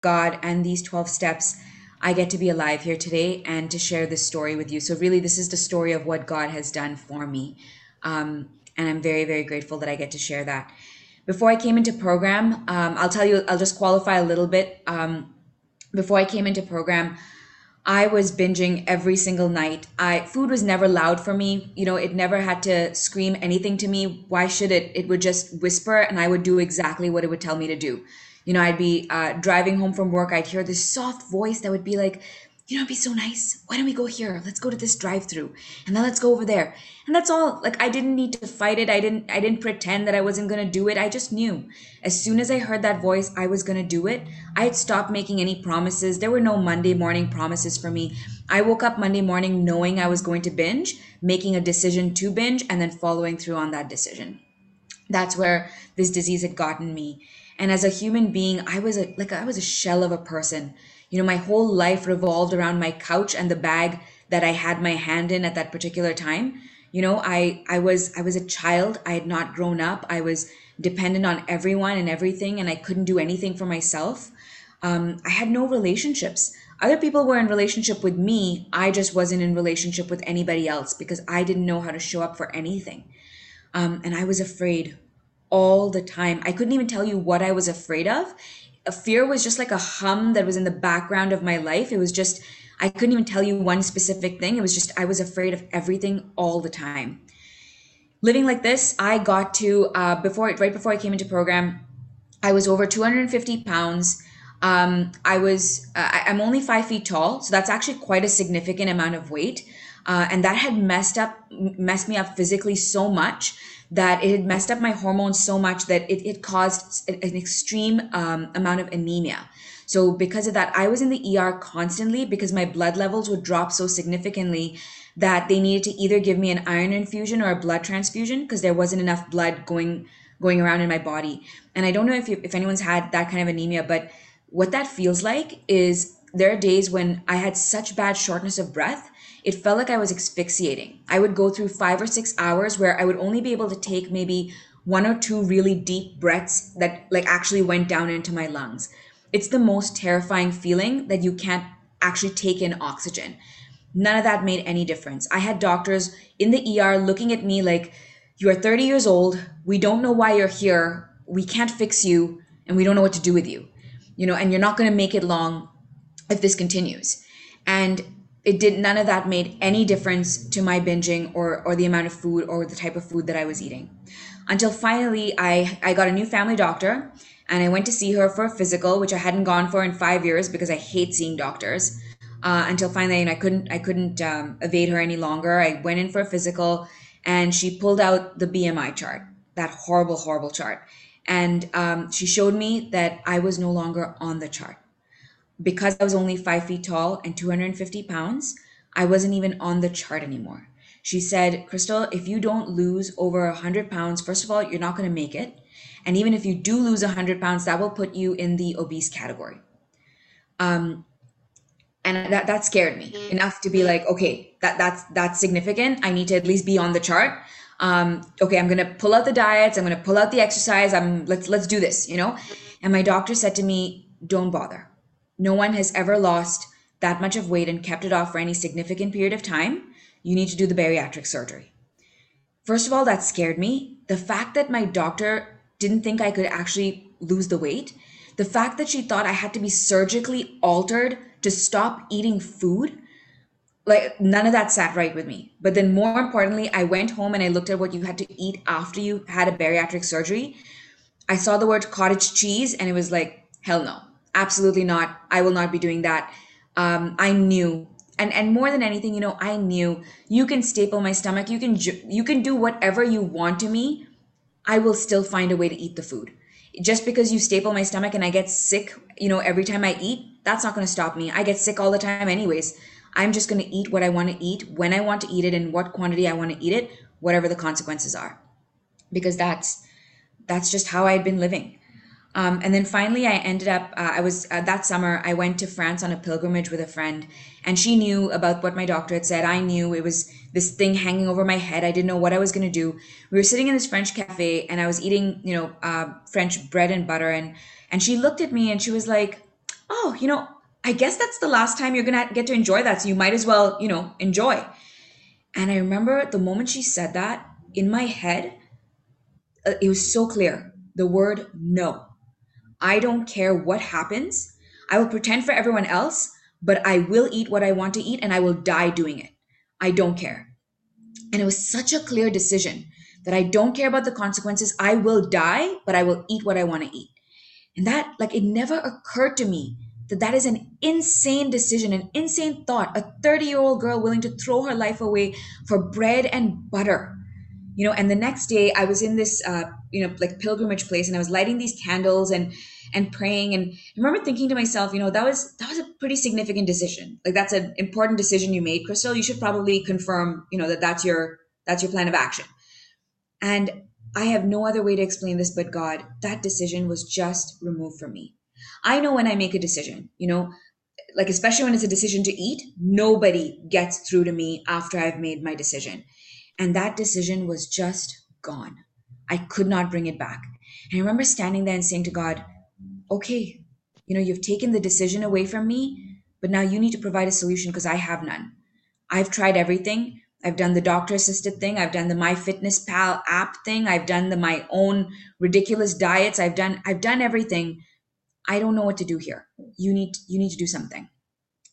God and these 12 steps, I get to be alive here today and to share this story with you. So really, this is the story of what God has done for me. And I'm very, very grateful that I get to share that. Before I came into program, I'll just qualify a little bit. Before I came into program, I was binging every single night. Food was never loud for me. You know, it never had to scream anything to me. Why should it? It would just whisper and I would do exactly what it would tell me to do. You know, I'd be driving home from work. I'd hear this soft voice that would be like, you know, it'd be so nice. Why don't we go here? Let's go to this drive-through, and then let's go over there. And that's all. Like, I didn't need to fight it. I didn't pretend that I wasn't going to do it. I just knew as soon as I heard that voice, I was going to do it. I had stopped making any promises. There were no Monday morning promises for me. I woke up Monday morning knowing I was going to binge, making a decision to binge, and then following through on that decision. That's where this disease had gotten me. And as a human being, I was a shell of a person. You know, my whole life revolved around my couch and the bag that I had my hand in at that particular time. You know, I was a child. I had not grown up. I was dependent on everyone and everything, and I couldn't do anything for myself. I had no relationships. Other people were in relationship with me. I just wasn't in relationship with anybody else because I didn't know how to show up for anything. And I was afraid all the time. I couldn't even tell you what I was afraid of. Fear was just like a hum that was in the background of my life. It was just, I couldn't even tell you one specific thing. It was just, I was afraid of everything all the time. Living like this, I got to, right before I came into program, I was over 250 pounds. I'm only 5 feet tall. So that's actually quite a significant amount of weight. And that had messed me up physically so much that it had messed up my hormones so much that it caused an extreme amount of anemia. So because of that, I was in the ER constantly because my blood levels would drop so significantly that they needed to either give me an iron infusion or a blood transfusion because there wasn't enough blood going around in my body. And I don't know if anyone's had that kind of anemia, but what that feels like is there are days when I had such bad shortness of breath, it felt like I was asphyxiating. I would go through 5 or 6 hours where I would only be able to take maybe 1 or 2 really deep breaths that like actually went down into my lungs. It's the most terrifying feeling that you can't actually take in oxygen. None of that made any difference. I had doctors in the ER looking at me like, you are 30 years old. We don't know why you're here. We can't fix you. And we don't know what to do with you. You know, and you're not going to make it long if this continues. And none of that made any difference to my binging or the amount of food or the type of food that I was eating. Until finally, I got a new family doctor and I went to see her for a physical, which I hadn't gone for in 5 years because I hate seeing doctors. Until finally, and I couldn't evade her any longer. I went in for a physical and she pulled out the BMI chart, that horrible, horrible chart. And she showed me that I was no longer on the chart. Because I was only 5 feet tall and 250 pounds, I wasn't even on the chart anymore. She said, Crystal, if you don't lose over 100 pounds, first of all, you're not going to make it. And even if you do lose 100 pounds, that will put you in the obese category. And that scared me enough to be like, okay, that's significant. I need to at least be on the chart. Okay, I'm going to pull out the diets. I'm going to pull out the exercise. Let's do this, you know? And my doctor said to me, don't bother. No one has ever lost that much of weight and kept it off for any significant period of time. You need to do the bariatric surgery. First of all, that scared me. The fact that my doctor didn't think I could actually lose the weight. The fact that she thought I had to be surgically altered to stop eating food. Like, none of that sat right with me. But then more importantly, I went home and I looked at what you had to eat after you had a bariatric surgery. I saw the word cottage cheese and it was like, hell no. Absolutely not. I will not be doing that. I knew, and more than anything, you know, I knew you can staple my stomach. You can do whatever you want to me. I will still find a way to eat the food. Just because you staple my stomach and I get sick, you know, every time I eat, that's not going to stop me. I get sick all the time anyways. I'm just going to eat what I want to eat, when I want to eat it, and what quantity I want to eat it, whatever the consequences are, because that's just how I'd been living. And then finally, I ended up, that summer, I went to France on a pilgrimage with a friend, and she knew about what my doctor had said. I knew it was this thing hanging over my head. I didn't know what I was going to do. We were sitting in this French cafe and I was eating, you know, French bread and butter. And she looked at me and she was like, oh, I guess that's the last time you're going to get to enjoy that. So you might as well, enjoy. And I remember the moment she said that, in my head, it was so clear. The word no. I don't care what happens. I will pretend for everyone else, but I will eat what I want to eat and I will die doing it. I don't care. And it was such a clear decision that I don't care about the consequences. I will die, but I will eat what I want to eat. And that, it never occurred to me that that is an insane decision, an insane thought, a 30-year-old girl willing to throw her life away for bread and butter. And the next day I was in this, pilgrimage place, and I was lighting these candles and praying. And I remember thinking to myself, that was a pretty significant decision. That's an important decision you made, Crystal. You should probably confirm, that's your plan of action. And I have no other way to explain this, but God, that decision was just removed from me. I know when I make a decision, especially when it's a decision to eat, nobody gets through to me after I've made my decision. And that decision was just gone. I could not bring it back. And I remember standing there and saying to God, okay, you've taken the decision away from me, but now you need to provide a solution because I have none. I've tried everything. I've done the doctor-assisted thing. I've done the MyFitnessPal app thing. I've done my own ridiculous diets. I've done everything. I don't know what to do here. You need to do something.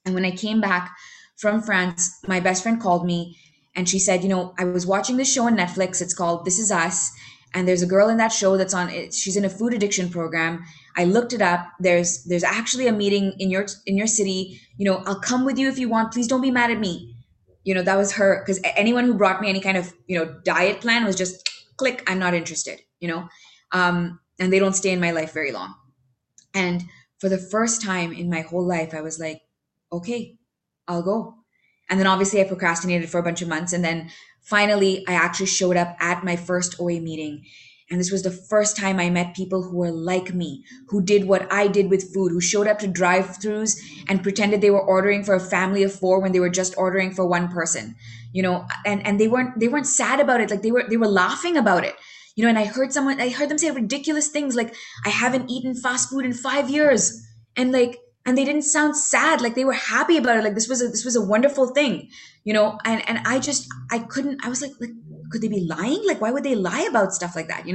And when I came back from France, my best friend called me and she said, I was watching this show on Netflix. It's called This Is Us. And there's a girl in that show that's she's in a food addiction program. I looked it up. There's actually a meeting in your city. I'll come with you if you want. Please don't be mad at me. That was her, because anyone who brought me any kind of, diet plan was just click. I'm not interested, and they don't stay in my life very long. And for the first time in my whole life, I was like, okay, I'll go. And then obviously I procrastinated for a bunch of months. And then finally, I actually showed up at my first OA meeting. And this was the first time I met people who were like me, who did what I did with food, who showed up to drive-thrus and pretended they were ordering for a family of four when they were just ordering for one person, and they weren't sad about it. They were laughing about it. And I heard them say ridiculous things like, I haven't eaten fast food in 5 years. And they didn't sound sad. They were happy about it. This was a wonderful thing, and I was like, could they be lying? Why would they lie about stuff like that?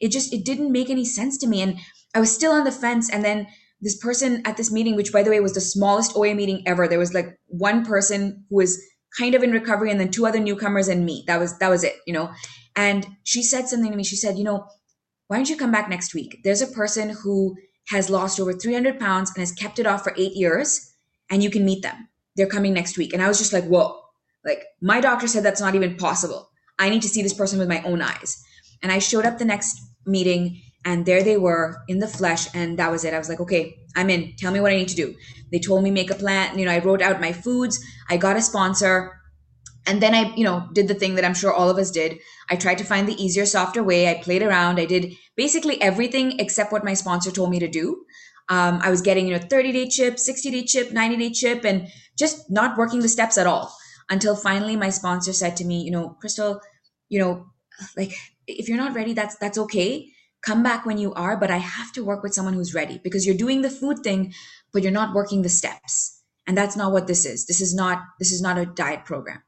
It didn't make any sense to me. And I was still on the fence. And then this person at this meeting, which by the way, was the smallest OA meeting ever. There was one person who was kind of in recovery and then two other newcomers and me. That was it, And she said something to me. She said, why don't you come back next week? There's a person who has lost over 300 pounds and has kept it off for 8 years, and you can meet them. They're coming next week. And I was just like, whoa, my doctor said that's not even possible. I need to see this person with my own eyes. And I showed up the next meeting and there they were in the flesh. And that was it. I was like, okay, I'm in. Tell me what I need to do. They told me make a plan. I wrote out my foods. I got a sponsor. And then I, did the thing that I'm sure all of us did. I tried to find the easier, softer way. I played around. I did basically everything except what my sponsor told me to do. I was getting, 30-day chip, 60-day chip, 90-day chip, and just not working the steps at all until finally my sponsor said to me, Crystal, if you're not ready, that's okay. Come back when you are, but I have to work with someone who's ready because you're doing the food thing, but you're not working the steps. And that's not what this is. This is not a diet program,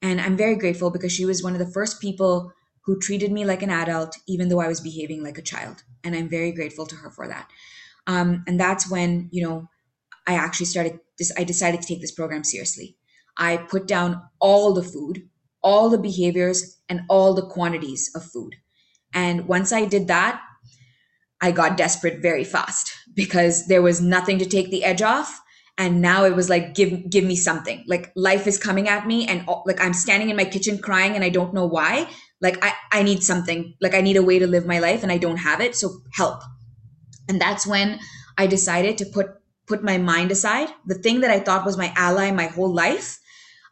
And I'm very grateful because she was one of the first people who treated me like an adult, even though I was behaving like a child. And I'm very grateful to her for that. And that's when, I actually I decided to take this program seriously. I put down all the food, all the behaviors, and all the quantities of food. And once I did that, I got desperate very fast because there was nothing to take the edge off. And now it was give me something. Life is coming at me and I'm standing in my kitchen crying and I don't know why. I need something, I need a way to live my life and I don't have it. So help. And that's when I decided to put my mind aside. The thing that I thought was my ally my whole life,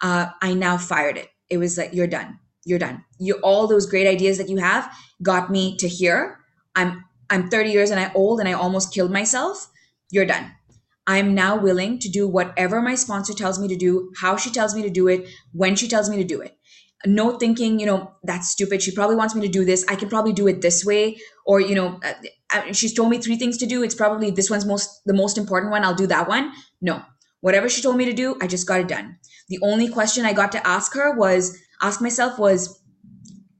I now fired it. It was like, you're done. You're done. All those great ideas that you have got me to here. I'm 30 years and I'm old and I almost killed myself. You're done. I'm now willing to do whatever my sponsor tells me to do, how she tells me to do it, when she tells me to do it. no thinking, that's stupid. She probably wants me to do this. I can probably do it this way. Or, she's told me 3 things to do. It's probably this one's the most important one. I'll do that one. No, whatever she told me to do, I just got it done. The only question I got to ask myself was,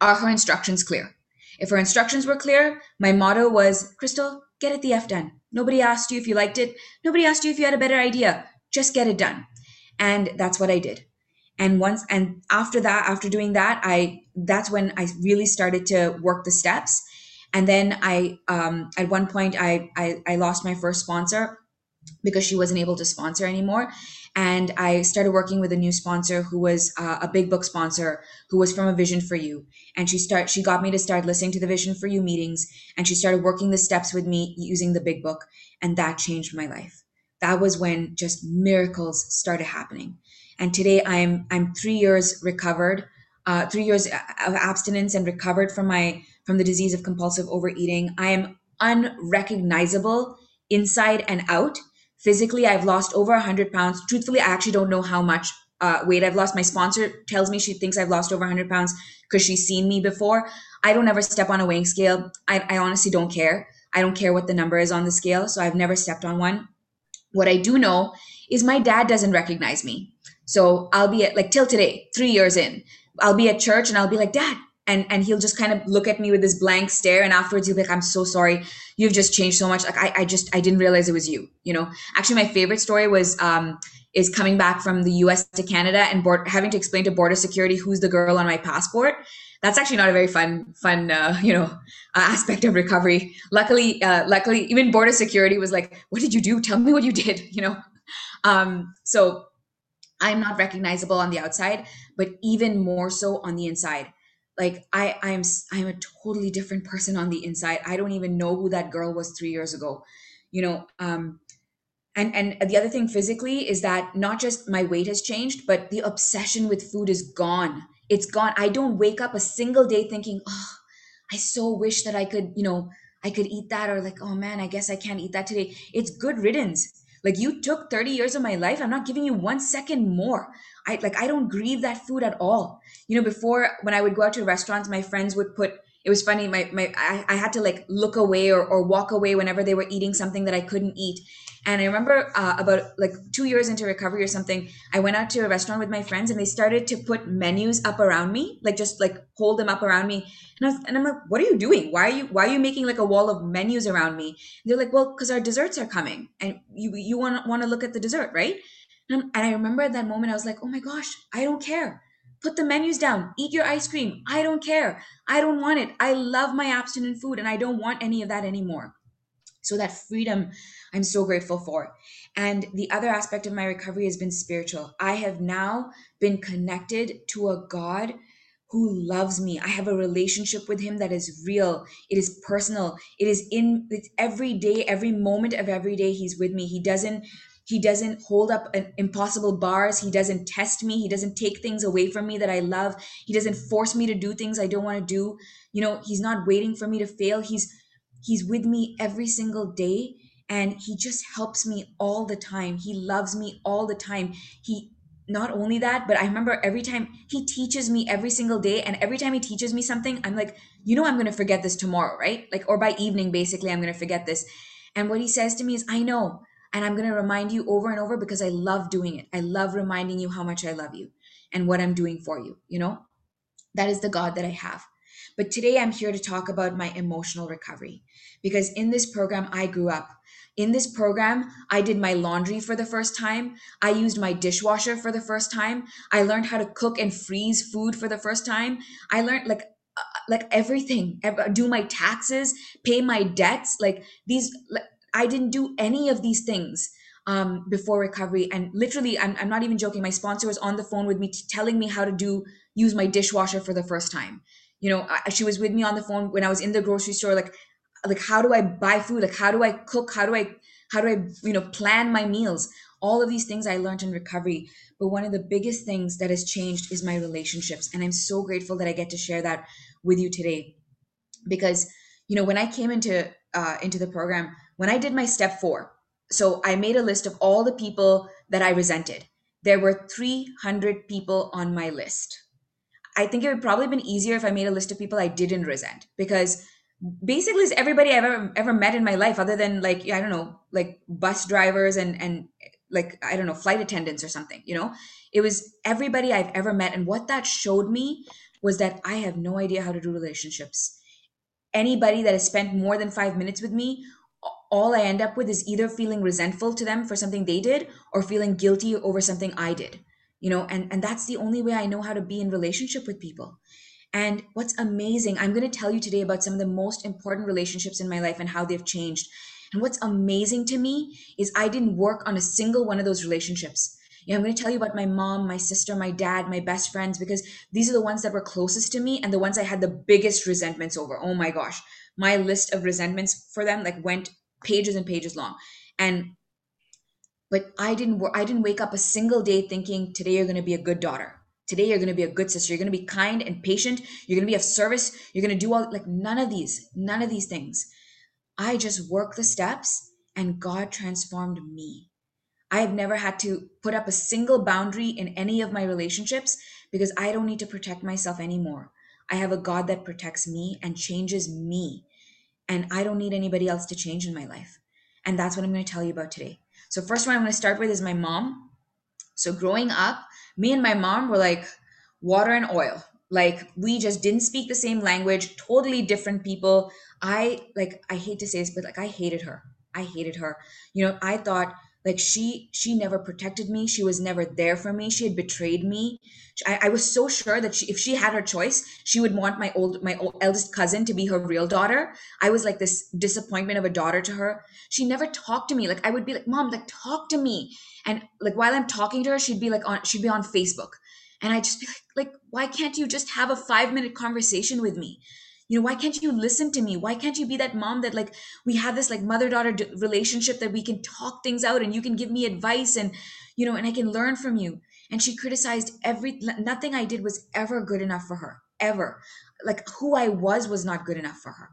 are her instructions clear? If her instructions were clear, my motto was, Crystal, get it the F done. Nobody asked you if you liked it. Nobody asked you if you had a better idea. Just get it done. And that's what I did. And after that, after doing that, that's when I really started to work the steps. And then at one point I lost my first sponsor because she wasn't able to sponsor anymore. And I started working with a new sponsor who was a big book sponsor who was from a Vision for You. And she got me to start listening to the Vision for You meetings, and she started working the steps with me using the big book. And that changed my life. That was when just miracles started happening. And today I'm 3 years recovered, 3 years of abstinence and recovered from the disease of compulsive overeating. I am unrecognizable inside and out. Physically, I've lost over 100 pounds. Truthfully, I actually don't know how much weight I've lost. My sponsor tells me she thinks I've lost over 100 pounds because she's seen me before. I don't ever step on a weighing scale. I honestly don't care. I don't care what the number is on the scale. So I've never stepped on one. What I do know is my dad doesn't recognize me. So I'll be at, till today, 3 years in, I'll be at church and I'll be like, Dad. And he'll just kind of look at me with this blank stare. And afterwards he'll be like, I'm so sorry. You've just changed so much. I didn't realize it was you, Actually, my favorite story was, is coming back from the US to Canada and having to explain to border security who's the girl on my passport. That's actually not a very fun, aspect of recovery. Luckily, even border security was like, what did you do? Tell me what you did, So I'm not recognizable on the outside, but even more so on the inside. Like I'm a totally different person on the inside. I don't even know who that girl was 3 years ago, And the other thing physically is that not just my weight has changed, but the obsession with food is gone. It's gone. I don't wake up a single day thinking, oh, I so wish that I could, I could eat that, or like, oh man, I guess I can't eat that today. It's good riddance. Like, you took 30 years of my life. I'm not giving you 1 second more. I don't grieve that food at all. Before, when I would go out to restaurants, my friends would put, it was funny. I had to look away or walk away whenever they were eating something that I couldn't eat. And I remember about 2 years into recovery or something, I went out to a restaurant with my friends and they started to put menus up around me, hold them up around me. And I'm like, what are you doing? Why are you making a wall of menus around me? And they're like, well, because our desserts are coming and you want to look at the dessert, right? And I remember at that moment, I was like, oh my gosh, I don't care. Put the menus down, eat your ice cream. I don't care. I don't want it. I love my abstinent food and I don't want any of that anymore. So that freedom, I'm so grateful for. And the other aspect of my recovery has been spiritual. I have now been connected to a God who loves me. I have a relationship with him that is real. It is personal. It's every day, every moment of every day he's with me. He doesn't hold up impossible bars. He doesn't test me. He doesn't take things away from me that I love. He doesn't force me to do things I don't want to do. He's not waiting for me to fail. He's with me every single day, and he just helps me all the time. He loves me all the time. Not only that, but I remember every time he teaches me every single day, and every time he teaches me something, I'm like, I'm going to forget this tomorrow, right? Or by evening, basically, I'm going to forget this. And what he says to me is, I know. And I'm going to remind you over and over because I love doing it. I love reminding you how much I love you and what I'm doing for you. That is the God that I have. But today I'm here to talk about my emotional recovery, because in this program, I grew up. In this program, I did my laundry for the first time. I used my dishwasher for the first time. I learned how to cook and freeze food for the first time. I learned everything, do my taxes, pay my debts. I didn't do any of these things before recovery. And literally, I'm not even joking. My sponsor was on the phone with me telling me how to use my dishwasher for the first time. She was with me on the phone when I was in the grocery store, how do I buy food? How do I cook? How do I plan my meals? All of these things I learned in recovery. But one of the biggest things that has changed is my relationships. And I'm so grateful that I get to share that with you today, because, when I came into the program, when I did my step 4, so I made a list of all the people that I resented. There were 300 people on my list. I think it would probably have been easier if I made a list of people I didn't resent, because basically it's everybody I've ever met in my life, other than like, I don't know, like bus drivers and like, I don't know, flight attendants or something, you know. It was everybody I've ever met. And what that showed me was that I have no idea how to do relationships. Anybody that has spent more than 5 minutes with me, all I end up with is either feeling resentful to them for something they did or feeling guilty over something I did, you know, and that's the only way I know how to be in relationship with people. And what's amazing, I'm going to tell you today about some of the most important relationships in my life and how they've changed. And what's amazing to me is I didn't work on a single one of those relationships. You know, I'm going to tell you about my mom, my sister, my dad, my best friends, because these are the ones that were closest to me and the ones I had the biggest resentments over. Oh my gosh, my list of resentments for them like went pages and pages long. But I didn't wake up a single day thinking, today you're going to be a good daughter. Today you're going to be a good sister. You're going to be kind and patient. You're going to be of service. You're going to do all, like, none of these things. I just worked the steps and God transformed me. I have never had to put up a single boundary in any of my relationships because I don't need to protect myself anymore. I have a God that protects me and changes me, and I don't need anybody else to change in my life. And that's what I'm going to tell you about today. So first one I'm going to start with is my mom. So growing up, me and my mom were like water and oil. Like, we just didn't speak the same language, totally different people. I hate to say this, but like, I hated her. You know, I thought like she never protected me. She was never there for me. She had betrayed me. I was so sure that if she had her choice, she would want my eldest cousin to be her real daughter. I was like this disappointment of a daughter to her. She never talked to me. Like, I would be like, Mom, like, talk to me. And like, while I'm talking to her, she'd be on Facebook. And I'd just be like, why can't you just have a 5-minute conversation with me? You know, why can't you listen to me? Why can't you be that mom that, like, we have this like mother-daughter relationship that we can talk things out and you can give me advice and, you know, and I can learn from you. And she criticized nothing I did was ever good enough for her, ever. Like, who I was not good enough for her,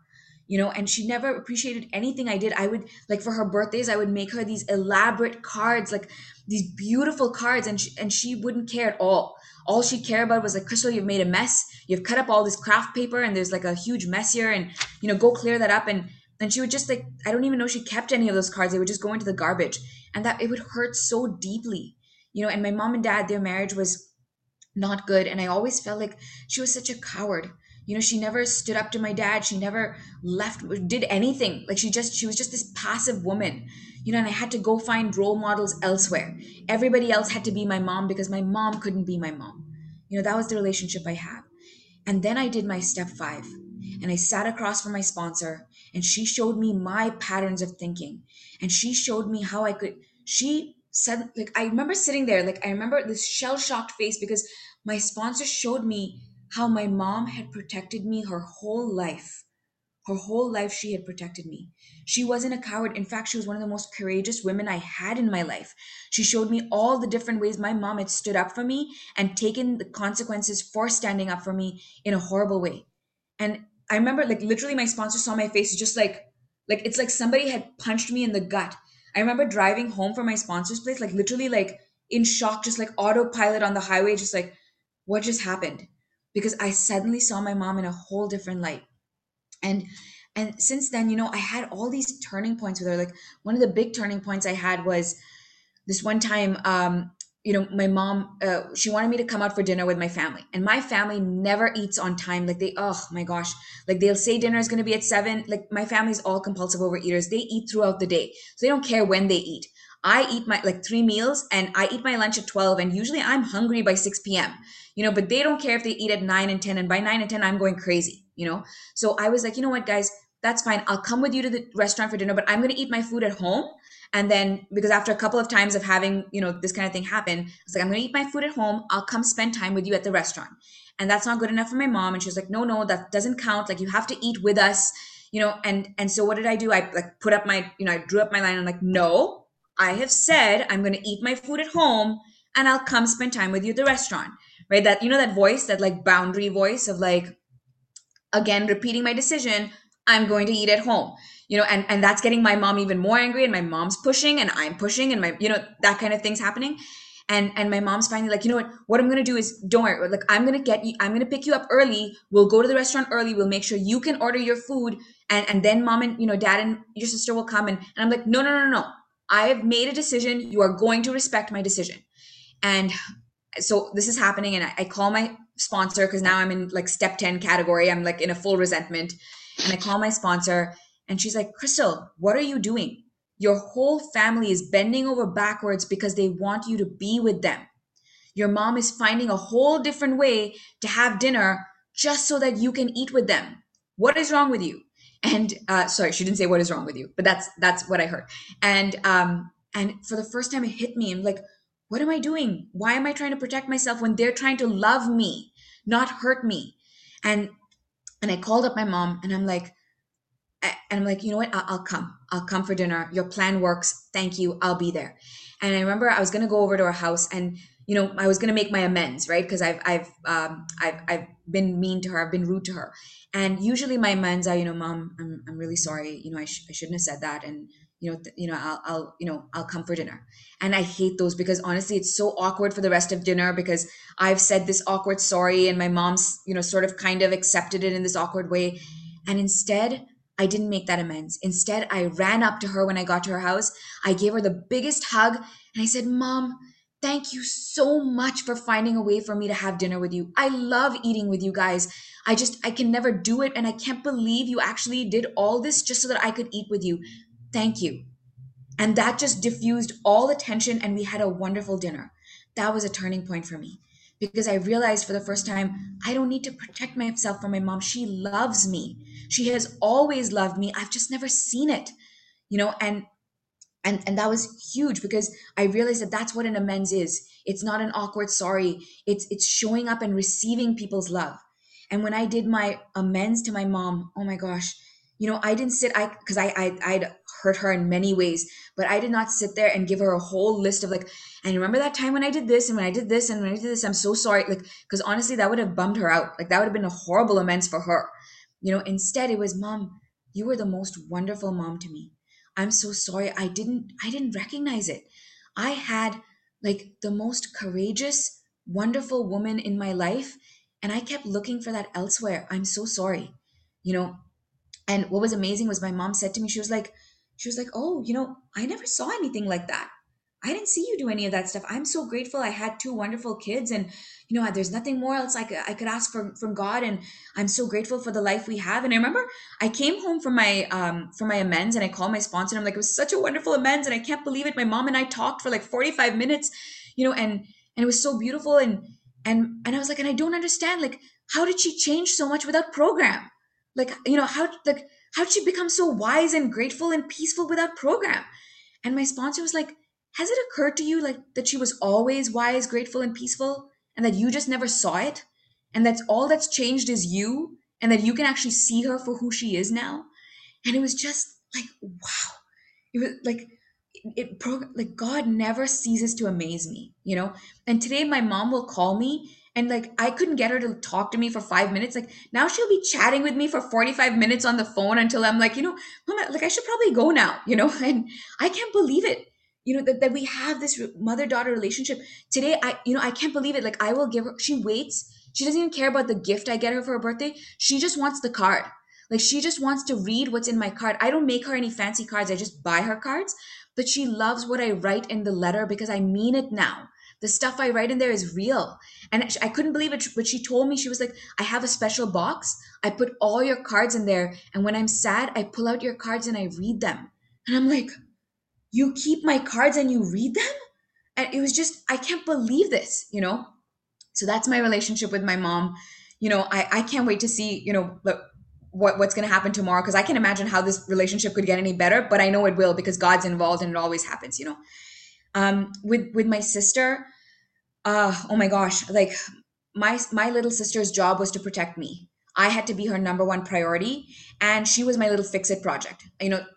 you know, and she never appreciated anything I did. I would, like, for her birthdays, I would make her these elaborate cards, like these beautiful cards, and she wouldn't care at all. All she cared about was like, Crystal, you've made a mess. You've cut up all this craft paper and there's like a huge mess here, and, you know, go clear that up. And she would just, like, I don't even know she kept any of those cards. They would just go into the garbage, and that it would hurt so deeply, you know. And my mom and dad, their marriage was not good. And I always felt like she was such a coward. You know, she never stood up to my dad. She never left, did anything. Like, she was just this passive woman, you know, and I had to go find role models elsewhere. Everybody else had to be my mom because my mom couldn't be my mom. You know, that was the relationship I had. And then I did my step 5, and I sat across from my sponsor, and she showed me my patterns of thinking. And she showed me how I could, she said, like, I remember sitting there, like, I remember this shell-shocked face because my sponsor showed me how my mom had protected me her whole life. Her whole life, she had protected me. She wasn't a coward. In fact, she was one of the most courageous women I had in my life. She showed me all the different ways my mom had stood up for me and taken the consequences for standing up for me in a horrible way. And I remember, like, literally my sponsor saw my face just like it's like somebody had punched me in the gut. I remember driving home from my sponsor's place, like, literally, like, in shock, just like autopilot on the highway, just like, what just happened? Because I suddenly saw my mom in a whole different light. And since then, you know, I had all these turning points with her. Like, one of the big turning points I had was this one time, you know, my mom, she wanted me to come out for dinner with my family, and my family never eats on time. Like, oh my gosh, like, they'll say dinner is going to be at 7. Like, my family's all compulsive overeaters. They eat throughout the day. So they don't care when they eat. I eat my, like, 3 meals, and I eat my lunch at 12, and usually I'm hungry by 6 p.m., you know, but they don't care if they eat at 9 and 10, and by 9 and 10, I'm going crazy, you know? So I was like, you know what, guys, that's fine. I'll come with you to the restaurant for dinner, but I'm going to eat my food at home. And then, because after a couple of times of having, you know, this kind of thing happen, I was like, I'm going to eat my food at home. I'll come spend time with you at the restaurant. And that's not good enough for my mom. And she was like, no, that doesn't count. Like, you have to eat with us, you know? And so what did I do? I, like, put up my, you know, I drew up my line. I'm like, no. I have said I'm going to eat my food at home, and I'll come spend time with you at the restaurant, right? That, you know, that voice, that, like, boundary voice of, like, again, repeating my decision, I'm going to eat at home, you know, and that's getting my mom even more angry, and my mom's pushing and I'm pushing and my, you know, that kind of thing's happening. And my mom's finally like, you know what I'm going to do is, don't worry, like, I'm going to pick you up early. We'll go to the restaurant early. We'll make sure you can order your food. And then mom and, dad and your sister will come. And I'm like, no. I have made a decision. You are going to respect my decision. And so this is happening. And I call my sponsor, because now I'm in like step 10 category. I'm like in a full resentment. And I call my sponsor and she's like, Crystal, what are you doing? Your whole family is bending over backwards because they want you to be with them. Your mom is finding a whole different way to have dinner just so that you can eat with them. What is wrong with you? And sorry, she didn't say what is wrong with you, but that's what I heard. And for the first time it hit me. I'm like, what am I doing? Why am I trying to protect myself when they're trying to love me, not hurt me? And I called up my mom and I'm like, you know what? I'll come for dinner. Your plan works. Thank you. I'll be there. And I remember I was going to go over to her house and, I was going to make my amends, right? Because I've been mean to her. I've been rude to her. And usually my amends are, mom, I'm really sorry. I shouldn't have said that. And, I'll come for dinner. And I hate those because honestly, it's so awkward for the rest of dinner because I've said this awkward sorry. And my mom's, sort of kind of accepted it in this awkward way. And instead, I didn't make that amends. Instead, I ran up to her when I got to her house. I gave her the biggest hug and I said, Mom, thank you so much for finding a way for me to have dinner with you. I love eating with you guys. I can never do it. And I can't believe you actually did all this just so that I could eat with you. Thank you. And that just diffused all the tension and we had a wonderful dinner. That was a turning point for me because I realized for the first time, I don't need to protect myself from my mom. She loves me. She has always loved me. I've just never seen it, and that was huge because I realized that that's what an amends is. It's not an awkward sorry. It's showing up and receiving people's love. And when I did my amends to my mom, oh my gosh, I didn't sit, because I'd hurt her in many ways, but I did not sit there and give her a whole list of like, and remember that time when I did this and when I did this and when I did this, I'm so sorry. Like, because honestly, that would have bummed her out. Like that would have been a horrible amends for her. Instead it was, Mom, you were the most wonderful mom to me. I'm so sorry. I didn't recognize it. I had like the most courageous, wonderful woman in my life. And I kept looking for that elsewhere. I'm so sorry, And what was amazing was my mom said to me, she was like, oh, I never saw anything like that. I didn't see you do any of that stuff. I'm so grateful. I had two wonderful kids and, there's nothing more else I could ask from God. And I'm so grateful for the life we have. And I remember I came home from my amends and I called my sponsor and I'm like, it was such a wonderful amends. And I can't believe it. My mom and I talked for like 45 minutes, and it was so beautiful. And I was like, and I don't understand, like, how did she change so much without program? Like, how did she become so wise and grateful and peaceful without program? And my sponsor was like, has it occurred to you like that she was always wise, grateful, and peaceful, and that you just never saw it? And that's all that's changed is you, and that you can actually see her for who she is now. And it was just like, wow. It was like, like God never ceases to amaze me, And today my mom will call me and like, I couldn't get her to talk to me for 5 minutes. Like now she'll be chatting with me for 45 minutes on the phone until I'm like, Mama, like I should probably go now, and I can't believe it. That we have this mother-daughter relationship today. I can't believe it. Like I will give her, she waits. She doesn't even care about the gift I get her for her birthday. She just wants the card. Like she just wants to read what's in my card. I don't make her any fancy cards. I just buy her cards, but she loves what I write in the letter because I mean it now. The stuff I write in there is real. And I couldn't believe it, but she told me, she was like, I have a special box. I put all your cards in there. And when I'm sad, I pull out your cards and I read them. And I'm like, you keep my cards and you read them? And it was just, I can't believe this, So that's my relationship with my mom. I can't wait to see, what's going to happen tomorrow. Cause I can't imagine how this relationship could get any better, but I know it will because God's involved and it always happens, With my sister, oh my gosh, like my little sister's job was to protect me. I had to be her number one priority. And she was my little fix-it project,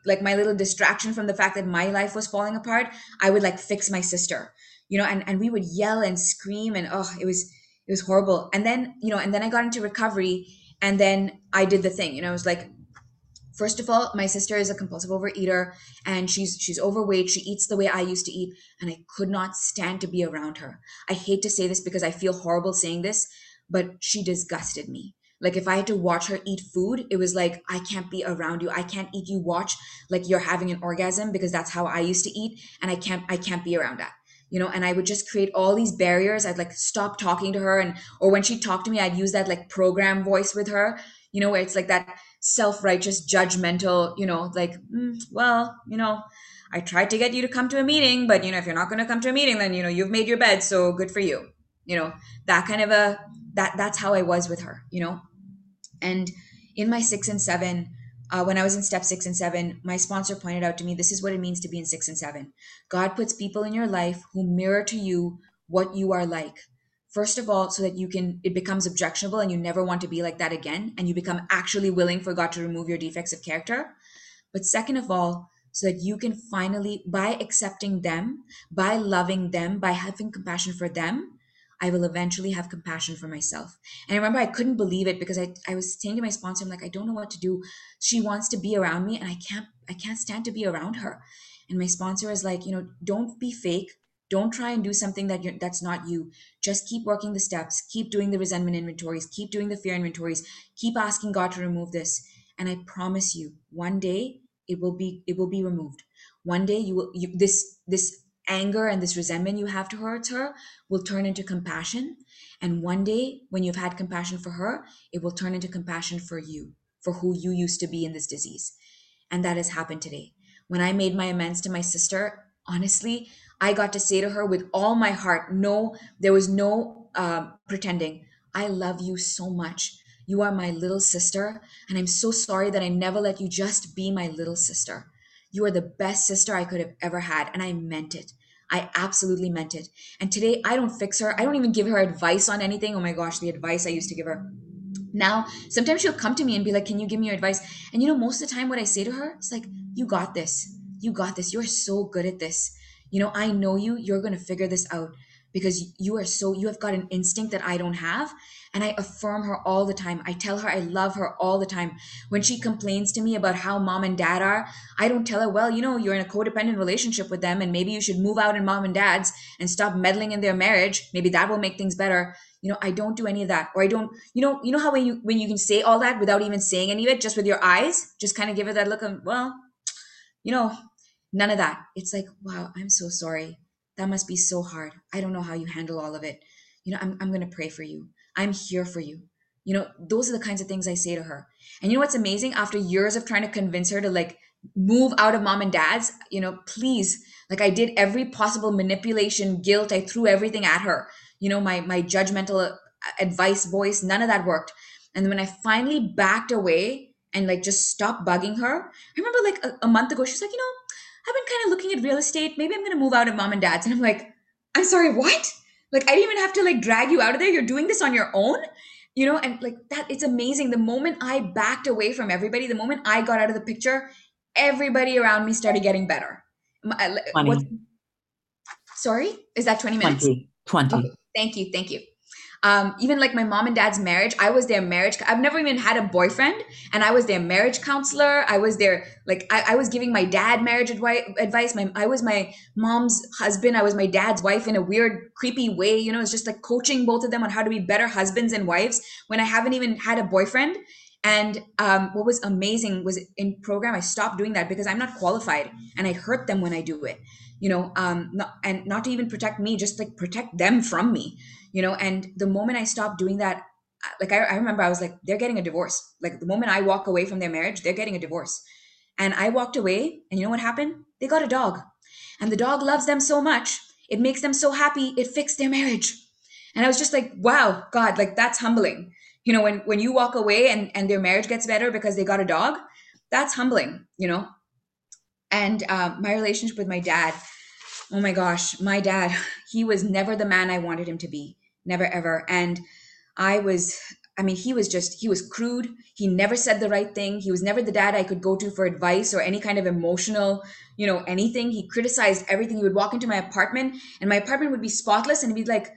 like my little distraction from the fact that my life was falling apart. I would like fix my sister, and we would yell and scream and, oh, it was horrible. And then I got into recovery and then I did the thing, it was like, First of all, my sister is a compulsive overeater and she's overweight. She eats the way I used to eat and I could not stand to be around her. I hate to say this because I feel horrible saying this, but she disgusted me. Like if I had to watch her eat food, it was like, I can't be around you. I can't eat you. Watch like you're having an orgasm because that's how I used to eat. And I can't be around that, you know? And I would just create all these barriers. I'd like stop talking to her. And, or when she talked to me, I'd use that like program voice with her, you know, where it's like that self-righteous, judgmental, you know, like, well, you know, I tried to get you to come to a meeting, but you know, if you're not going to come to a meeting, then, you know, you've made your bed. So good for you. You know, that kind of a, that's how I was with her, you know? And in my 6 and 7, when I was in step 6 and 7, my sponsor pointed out to me, this is what it means to be in 6 and 7. God puts people in your life who mirror to you what you are like. First of all, so that you can, it becomes objectionable and you never want to be like that again. And you become actually willing for God to remove your defects of character. But second of all, so that you can finally, by accepting them, by loving them, by having compassion for them, I will eventually have compassion for myself. And I remember I couldn't believe it because I was saying to my sponsor, I'm like, I don't know what to do. She wants to be around me and I can't stand to be around her. And my sponsor is like, you know, don't be fake. Don't try and do something that's not you. Just keep working the steps. Keep doing the resentment inventories. Keep doing the fear inventories. Keep asking God to remove this. And I promise you, one day it will be removed. One day this anger and this resentment you have towards her will turn into compassion. And one day when you've had compassion for her, it will turn into compassion for you, for who you used to be in this disease. And that has happened today. When I made my amends to my sister, honestly, I got to say to her with all my heart, no, there was no pretending. I love you so much. You are my little sister. And I'm so sorry that I never let you just be my little sister. You are the best sister I could have ever had. And I meant it. I absolutely meant it. And today I don't fix her. I don't even give her advice on anything. Oh my gosh, the advice I used to give her. Now, sometimes she'll come to me and be like, can you give me your advice? And you know, most of the time what I say to her, it's like, you got this. You got this. You're so good at this. You know, I know you, you're going to figure this out because you have got an instinct that I don't have. And I affirm her all the time. I tell her I love her all the time. When she complains to me about how mom and dad are, I don't tell her, well, you know, you're in a codependent relationship with them and maybe you should move out in mom and dad's and stop meddling in their marriage. Maybe that will make things better. You know, I don't do any of that. Or I don't, you know how when you can say all that without even saying any of it, just with your eyes, just kind of give her that look of, well, you know, none of that. It's like, wow, I'm so sorry. That must be so hard. I don't know how you handle all of it. You know, I'm going to pray for you. I'm here for you. You know, those are the kinds of things I say to her. And you know what's amazing? After years of trying to convince her to like move out of mom and dad's, you know, please, like I did every possible manipulation, guilt. I threw everything at her. You know, my judgmental advice voice, none of that worked. And when I finally backed away and like just stopped bugging her, I remember like a month ago, she's like, you know, I've been kind of looking at real estate. Maybe I'm going to move out of mom and dad's. And I'm like, I'm sorry, what? Like, I didn't even have to like drag you out of there. You're doing this on your own, you know, and like that, it's amazing. The moment I backed away from everybody, the moment I got out of the picture, everybody around me started getting better. 20. Sorry, is that 20 minutes? 20. Okay, thank you. Even like my mom and dad's marriage, I was their marriage. I've never even had a boyfriend and I was their marriage counselor. I was their, like, I was giving my dad marriage advice. I was my mom's husband. I was my dad's wife in a weird, creepy way. You know, it's just like coaching both of them on how to be better husbands and wives when I haven't even had a boyfriend. And what was amazing was in program, I stopped doing that because I'm not qualified and I hurt them when I do it, you know, and not to even protect me, just like protect them from me, you know. And the moment I stopped doing that, like I remember I was like, they're getting a divorce. Like the moment I walk away from their marriage, they're getting a divorce. And I walked away and you know what happened? They got a dog and the dog loves them so much. It makes them so happy. It fixed their marriage. And I was just like, wow, God, like that's humbling. You know, when you walk away and their marriage gets better because they got a dog, that's humbling, you know? And my relationship with my dad, oh my gosh, my dad, he was never the man I wanted him to be, never, ever. And he was crude. He never said the right thing. He was never the dad I could go to for advice or any kind of emotional, you know, anything. He criticized everything. He would walk into my apartment and my apartment would be spotless. And he'd be like,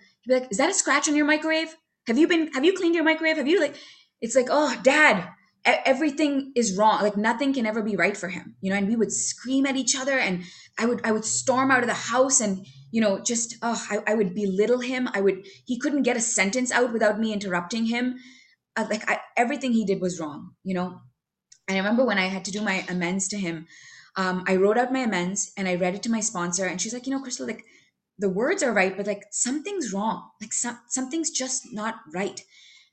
is that a scratch on your microwave? Have you cleaned your microwave? Have you like, it's like, oh, dad, everything is wrong. Like nothing can ever be right for him, you know, and we would scream at each other, and I would storm out of the house, and, you know, just, I would belittle him. He couldn't get a sentence out without me interrupting him. Everything he did was wrong, you know? And I remember when I had to do my amends to him, I wrote out my amends and I read it to my sponsor, and she's like, you know, Crystal, like the words are right, but like something's wrong. Like something's just not right.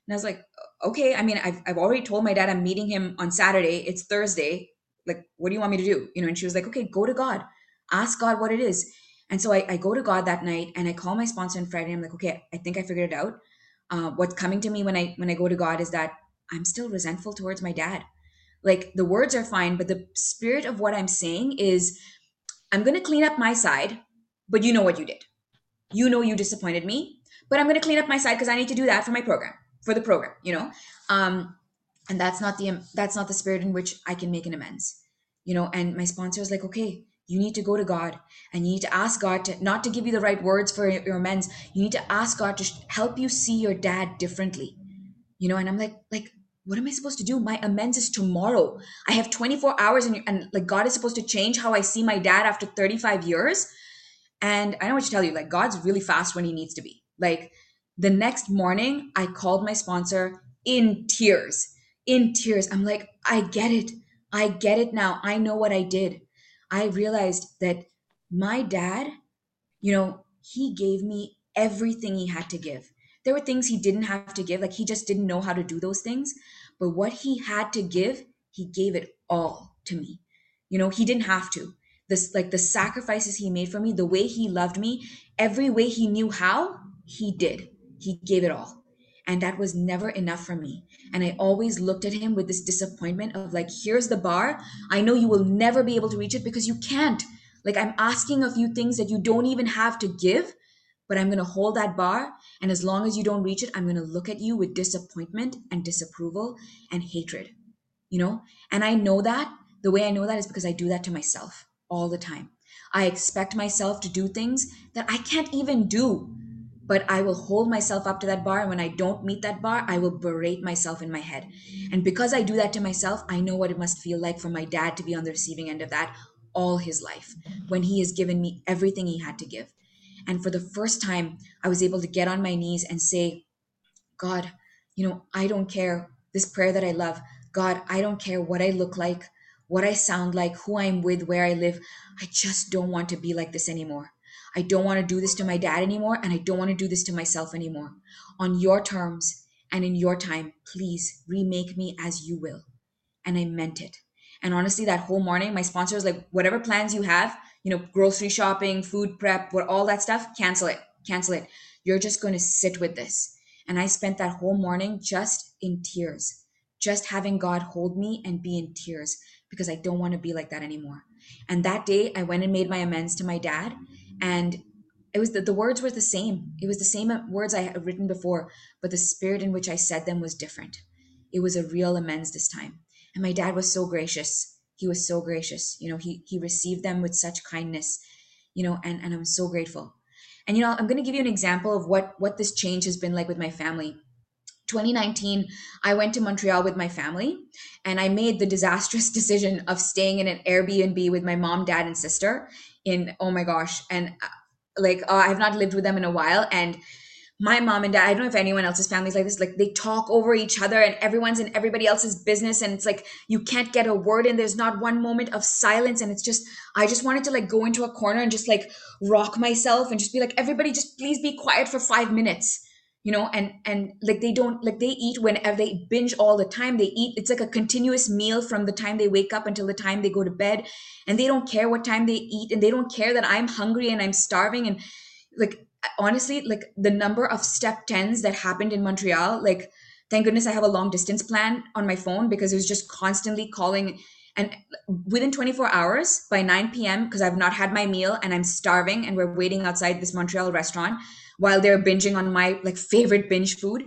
And I was like, okay, I mean, I've already told my dad I'm meeting him on Saturday. It's Thursday. Like, what do you want me to do? You know? And she was like, okay, go to God, ask God what it is. And so I go to God that night and I call my sponsor on Friday. I'm like, okay, I think I figured it out. What's coming to me when I go to God is that I'm still resentful towards my dad. Like the words are fine, but the spirit of what I'm saying is I'm going to clean up my side, but you know what you did. You know, you disappointed me, but I'm going to clean up my side because I need to do that for my program. For the program, you know, and that's not the spirit in which I can make an amends, you know. And my sponsor is like, okay, you need to go to God and you need to ask God to not to give you the right words for your amends. You need to ask God to help you see your dad differently, you know. And I'm like, what am I supposed to do? My amends is tomorrow. I have 24 hours, and like God is supposed to change how I see my dad after 35 years. And I know what to tell you, like God's really fast when he needs to be. Like, the next morning, I called my sponsor in tears. I'm like, I get it now. I know what I did. I realized that my dad, you know, he gave me everything he had to give. There were things he didn't have to give. Like he just didn't know how to do those things. But what he had to give, he gave it all to me. You know, he didn't have to. This, like the sacrifices he made for me, the way he loved me, every way he knew how, he did. He gave it all. And that was never enough for me. And I always looked at him with this disappointment of like, here's the bar. I know you will never be able to reach it because you can't. Like, I'm asking of you things that you don't even have to give, but I'm going to hold that bar. And as long as you don't reach it, I'm going to look at you with disappointment and disapproval and hatred, you know? And I know that the way I know that is because I do that to myself all the time. I expect myself to do things that I can't even do. But I will hold myself up to that bar. And when I don't meet that bar, I will berate myself in my head. And because I do that to myself, I know what it must feel like for my dad to be on the receiving end of that all his life, when he has given me everything he had to give. And for the first time, I was able to get on my knees and say, God, you know, I don't care. This prayer that I love, God, I don't care what I look like, what I sound like, who I'm with, where I live. I just don't want to be like this anymore. I don't want to do this to my dad anymore, and I don't want to do this to myself anymore. On your terms and in your time, please remake me as you will. And I meant it. And honestly, that whole morning, my sponsor was like, whatever plans you have, you know, grocery shopping, food prep, all that stuff, cancel it. You're just going to sit with this. And I spent that whole morning just in tears, just having God hold me and be in tears because I don't want to be like that anymore. And that day I went and made my amends to my dad. And it was the words were the same. It was the same words I had written before, but the spirit in which I said them was different. It was a real amends this time. And my dad was so gracious. He was so gracious. You know, he received them with such kindness, you know, and I'm so grateful. And, you know, I'm going to give you an example of what this change has been like with my family. 2019, I went to Montreal with my family, and I made the disastrous decision of staying in an Airbnb with my mom, dad, and sister in, oh my gosh. And like, I've not lived with them in a while. And my mom and dad, I don't know if anyone else's family is like this, like they talk over each other and everyone's in everybody else's business. And it's like, you can't get a word in. There's not one moment of silence. And it's just, I just wanted to like go into a corner and just like rock myself and just be like, everybody just please be quiet for 5 minutes. You know, and like, they don't like, they eat whenever they binge all the time. They eat, it's like a continuous meal from the time they wake up until the time they go to bed, and they don't care what time they eat, and they don't care that I'm hungry and I'm starving. And like, honestly, like the number of step 10s that happened in Montreal, like, thank goodness I have a long distance plan on my phone, because it was just constantly calling. And within 24 hours by 9 p.m., because I've not had my meal and I'm starving, and we're waiting outside this Montreal restaurant while they're binging on my like favorite binge food,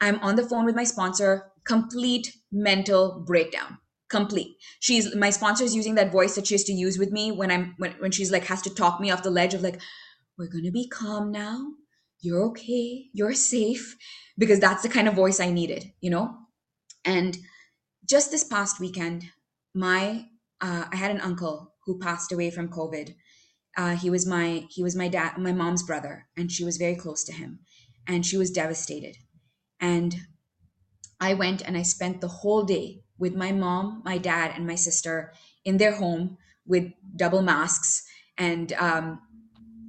I'm on the phone with my sponsor, complete mental breakdown, complete. My sponsor is using that voice that she has to use with me when she's like, has to talk me off the ledge of like, we're going to be calm now. You're okay. You're safe. Because that's the kind of voice I needed, you know? And just this past weekend, I had an uncle who passed away from COVID. He was my dad, my mom's brother, and she was very close to him, and she was devastated. And I went and I spent the whole day with my mom, my dad, and my sister in their home with double masks. And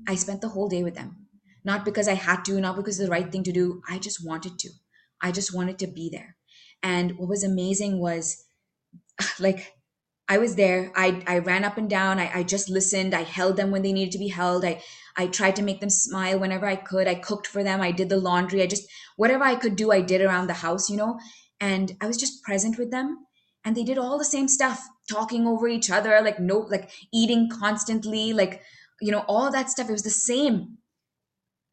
I spent the whole day with them, not because I had to, not because it's the right thing to do. I just wanted to. I just wanted to be there. And what was amazing was, like, I was there. I ran up and down. I just listened. I held them when they needed to be held. I tried to make them smile whenever I could. I cooked for them. I did the laundry. I just, whatever I could do, I did around the house, and I was just present with them. And they did all the same stuff, talking over each other, eating constantly, all that stuff. It was the same.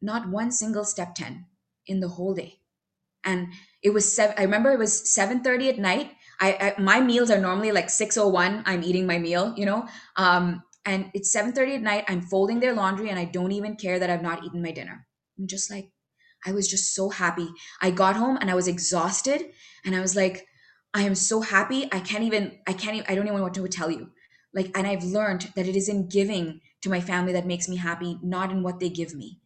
Not one single step 10 in the whole day. And it was I remember it was 7:30 at night. My meals are normally like 6:01. I'm eating my meal, and it's 7:30 at night. I'm folding their laundry and I don't even care that I've not eaten my dinner. I'm just like, I was just so happy. I got home and I was exhausted and I was like, I am so happy. I don't even know what to tell you. And I've learned that it is in giving to my family that makes me happy, not in what they give me,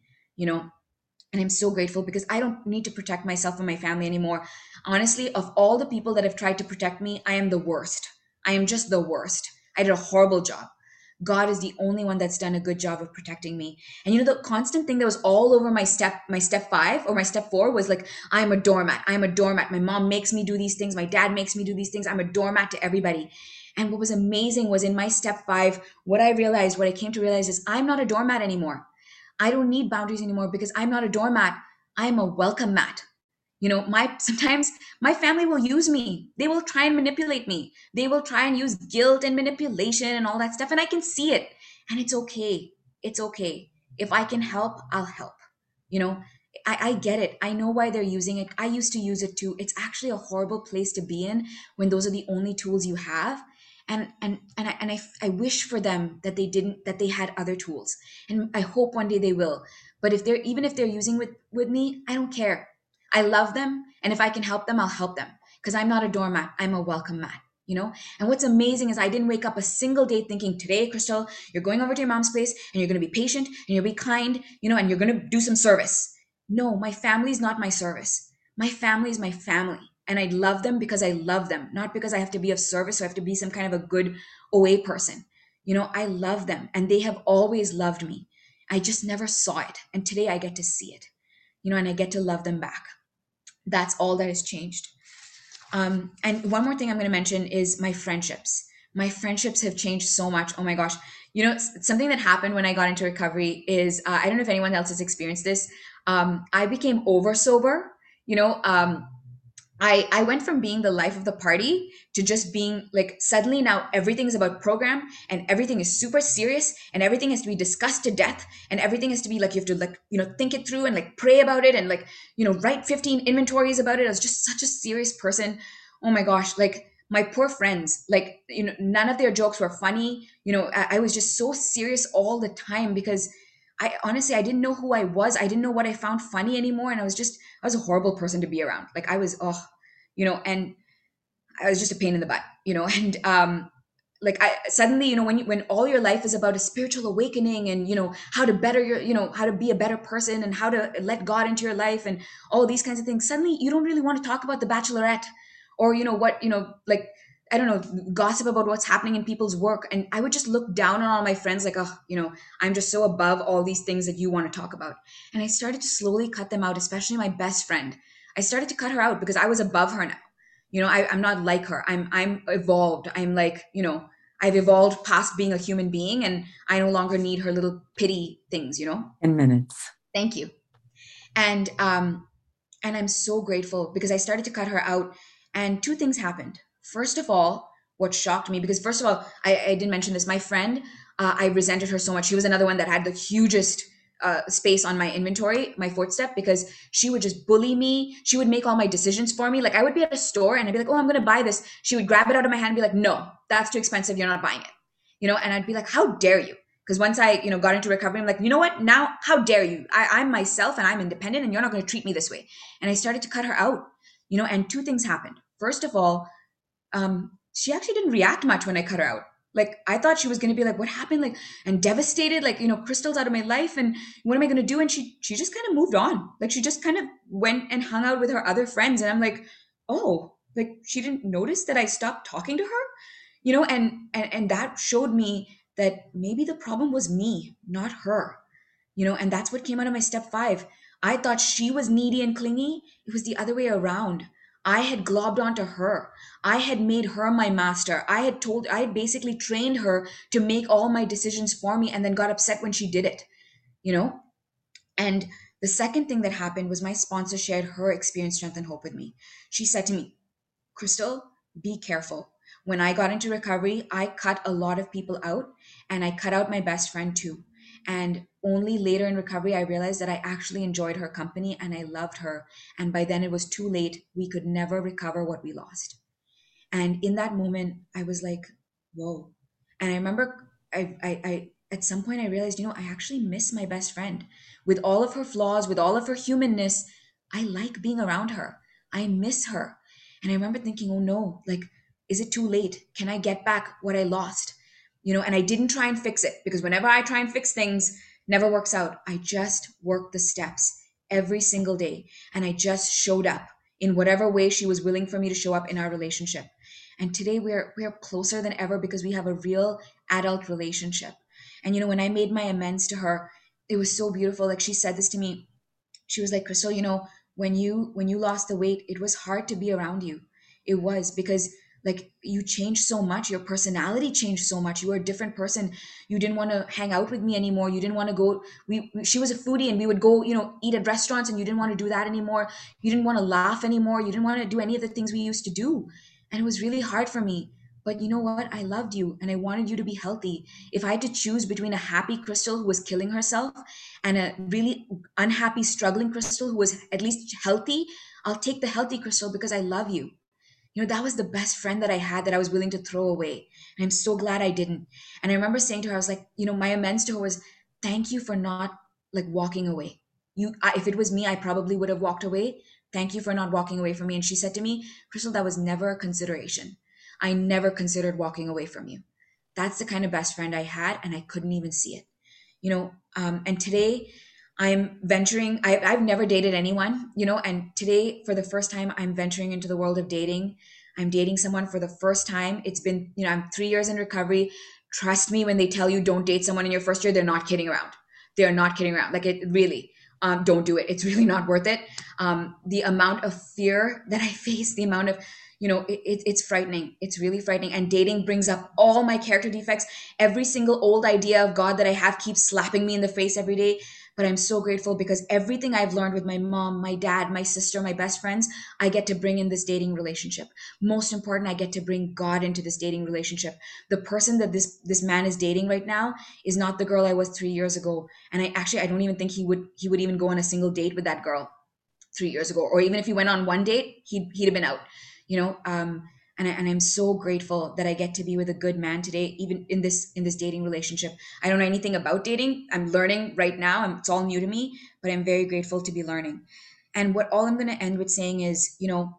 And I'm so grateful because I don't need to protect myself and my family anymore. Honestly, of all the people that have tried to protect me, I am the worst. I am just the worst. I did a horrible job. God is the only one that's done a good job of protecting me. And the constant thing that was all over my step 4 was like, I'm a doormat. I'm a doormat. My mom makes me do these things. My dad makes me do these things. I'm a doormat to everybody. And what was amazing was in my step 5, what I came to realize is I'm not a doormat anymore. I don't need boundaries anymore because I'm not a doormat. I'm a welcome mat. Sometimes my family will use me. They will try and manipulate me. They will try and use guilt and manipulation and all that stuff. And I can see it. And it's okay. It's okay. If I can help, I'll help. I get it. I know why they're using it. I used to use it too. It's actually a horrible place to be in when those are the only tools you have. And I wish for them that they had other tools, and I hope one day they will. But even if they're using with me, I don't care. I love them. And if I can help them, I'll help them because I'm not a doormat. I'm a welcome mat, And what's amazing is I didn't wake up a single day thinking, today, Crystal, you're going over to your mom's place and you're going to be patient and you'll be kind, and you're going to do some service. No, my family's not my service. My family is my family. And I love them because I love them, not because I have to be of service or I have to be some kind of a good OA person. I love them and they have always loved me. I just never saw it. And today I get to see it, and I get to love them back. That's all that has changed. And one more thing I'm going to mention is my friendships. My friendships have changed so much. Oh my gosh. Something that happened when I got into recovery is, I don't know if anyone else has experienced this. I became over sober, I went from being the life of the party to just being like, suddenly now everything is about program and everything is super serious and everything has to be discussed to death and everything has to be like, you have to think it through and pray about it and write 15 inventories about it. I was just such a serious person. Oh my gosh. My poor friends, none of their jokes were funny. I was just so serious all the time because I didn't know who I was. I didn't know what I found funny anymore. And I was a horrible person to be around. And I was just a pain in the butt, and, suddenly, when all your life is about a spiritual awakening and, how to better your, how to be a better person and how to let God into your life and all these kinds of things, suddenly you don't really want to talk about the Bachelorette or, I don't know, gossip about what's happening in people's work. And I would just look down on all my friends I'm just so above all these things that you want to talk about. And I started to slowly cut them out, especially my best friend. I started to cut her out because I was above her now. I'm not like her. I'm evolved. I've evolved past being a human being and I no longer need her little pity things, 10 minutes. Thank you. And I'm so grateful because I started to cut her out and two things happened. First of all, what shocked me, because first of all, I didn't mention this, my friend, I resented her so much. She was another one that had the hugest space on my inventory, my 4th step, because she would just bully me. She would make all my decisions for me. I would be at a store and I'd be like, oh, I'm going to buy this. She would grab it out of my hand and be like, no, that's too expensive. You're not buying it. And I'd be like, how dare you? Because once I got into recovery, I'm like, you know what? Now, how dare you? I'm myself and I'm independent and you're not going to treat me this way. And I started to cut her out, and two things happened. First of all, she actually didn't react much when I cut her out. Like, I thought she was going to be like, what happened? Like, and devastated, like, you know, Crystal's out of my life and what am I going to do? And she just kind of moved on. Like, she just kind of went and hung out with her other friends. And I'm like, oh, like she didn't notice that I stopped talking to her, you know, and that showed me that maybe the problem was me, not her, you know, and that's what came out of my step 5. I thought she was needy and clingy. It was the other way around. I had globbed onto her. I had made her my master. I had basically trained her to make all my decisions for me and then got upset when she did it, you know? And the second thing that happened was my sponsor shared her experience, strength, and hope with me. She said to me, Crystal, be careful. When I got into recovery, I cut a lot of people out and I cut out my best friend too. And only later in recovery, I realized that I actually enjoyed her company and I loved her. And by then it was too late. We could never recover what we lost. And in that moment, I was like, whoa. And I remember I at some point I realized, you know, I actually miss my best friend. With all of her flaws, with all of her humanness, I like being around her. I miss her. And I remember thinking, oh no, like, is it too late? Can I get back what I lost? You know, and I didn't try and fix it because whenever I try and fix things, never works out. I just worked the steps every single day. And I just showed up in whatever way she was willing for me to show up in our relationship. And today we're closer than ever because we have a real adult relationship. And, you know, when I made my amends to her, it was so beautiful. Like she said this to me, she was like, Crystal, you know, when you lost the weight, it was hard to be around you. It was because like you changed so much, your personality changed so much. You were a different person. You didn't want to hang out with me anymore. You didn't want to go, she was a foodie and we would go, you know, eat at restaurants and you didn't want to do that anymore. You didn't want to laugh anymore. You didn't want to do any of the things we used to do. And it was really hard for me, but you know what? I loved you and I wanted you to be healthy. If I had to choose between a happy Crystal who was killing herself and a really unhappy, struggling Crystal who was at least healthy, I'll take the healthy Crystal because I love you. You know, that was the best friend that I had that I was willing to throw away. And I'm so glad I didn't. And I remember saying to her, I was like, you know, my amends to her was, thank you for not like walking away. If it was me, I probably would have walked away. Thank you for not walking away from me. And she said to me, Crystal, that was never a consideration. I never considered walking away from you. That's the kind of best friend I had. And I couldn't even see it, you know? And today I'm venturing, I've never dated anyone, you know, and today for the first time, I'm venturing into the world of dating. I'm dating someone for the first time. It's been, you know, I'm 3 years in recovery. Trust me, when they tell you don't date someone in your first year, they're not kidding around. They're not kidding around. Like it really, don't do it. It's really not worth it. The amount of fear that I face, the amount of, you know, it's frightening. It's really frightening. And dating brings up all my character defects. Every single old idea of God that I have keeps slapping me in the face every day. But I'm so grateful because everything I've learned with my mom, my dad, my sister, my best friends, I get to bring in this dating relationship. Most important, I get to bring God into this dating relationship. The person that this man is dating right now is not the girl I was 3 years ago. And I don't even think he would even go on a single date with that girl 3 years ago. Or even if he went on one date, he'd have been out, you know? And I'm so grateful that I get to be with a good man today, even in this dating relationship. I don't know anything about dating. I'm learning right now. It's all new to me, but I'm very grateful to be learning. And what all I'm going to end with saying is, you know,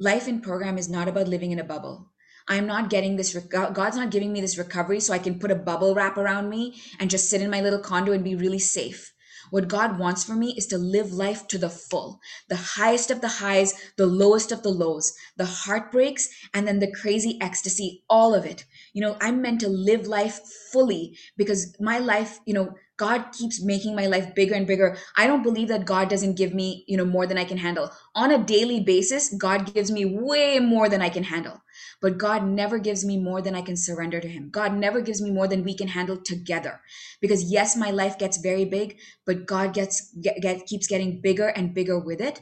life in program is not about living in a bubble. I'm not getting this. God's not giving me this recovery so I can put a bubble wrap around me and just sit in my little condo and be really safe. What God wants for me is to live life to the full, the highest of the highs, the lowest of the lows, the heartbreaks, and then the crazy ecstasy, all of it. You know, I'm meant to live life fully because my life, you know, God keeps making my life bigger and bigger. I don't believe that God doesn't give me, you know, more than I can handle. On a daily basis, God gives me way more than I can handle. But God never gives me more than I can surrender to him. God never gives me more than we can handle together. Because yes, my life gets very big, but God keeps getting bigger and bigger with it.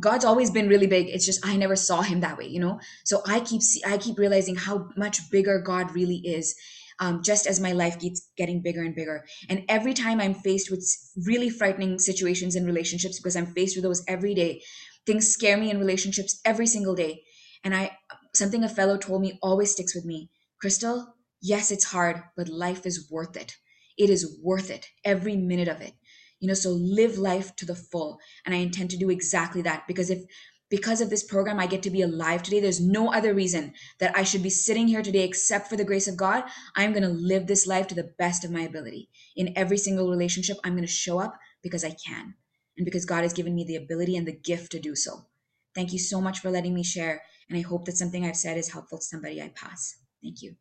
God's always been really big. It's just, I never saw him that way, you know? So I keep realizing how much bigger God really is. Just as my life keeps getting bigger and bigger. And every time I'm faced with really frightening situations in relationships, because I'm faced with those every day, things scare me in relationships every single day. And something a fellow told me always sticks with me. Crystal, yes, it's hard, but life is worth it. It is worth it, every minute of it. You know, so live life to the full. And I intend to do exactly that because if because of this program, I get to be alive today. There's no other reason that I should be sitting here today except for the grace of God. I'm going to live this life to the best of my ability. In every single relationship, I'm going to show up because I can and because God has given me the ability and the gift to do so. Thank you so much for letting me share. And I hope that something I've said is helpful to somebody I pass. Thank you.